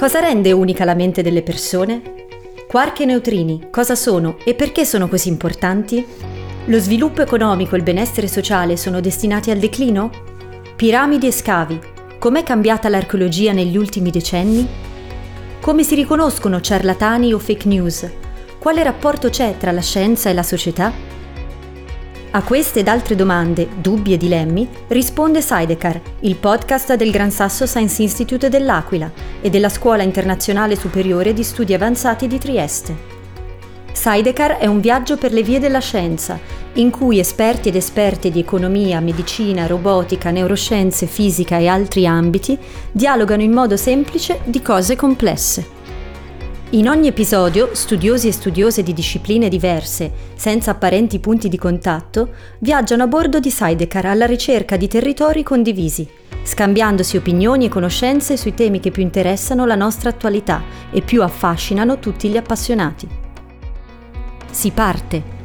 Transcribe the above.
Cosa rende unica la mente delle persone? Quark e neutrini, cosa sono e perché sono così importanti? Lo sviluppo economico e il benessere sociale sono destinati al declino? Piramidi e scavi, com'è cambiata l'archeologia negli ultimi decenni? Come si riconoscono ciarlatani o fake news? Quale rapporto c'è tra la scienza e la società? A queste ed altre domande, dubbi e dilemmi, risponde Sidecar, il podcast del Gran Sasso Science Institute dell'Aquila e della Scuola Internazionale Superiore di Studi Avanzati di Trieste. Sidecar è un viaggio per le vie della scienza, in cui esperti ed esperte di economia, medicina, robotica, neuroscienze, fisica e altri ambiti dialogano in modo semplice di cose complesse. In ogni episodio, studiosi e studiose di discipline diverse, senza apparenti punti di contatto, viaggiano a bordo di Sidecar alla ricerca di territori condivisi, scambiandosi opinioni e conoscenze sui temi che più interessano la nostra attualità e più affascinano tutti gli appassionati. Si parte.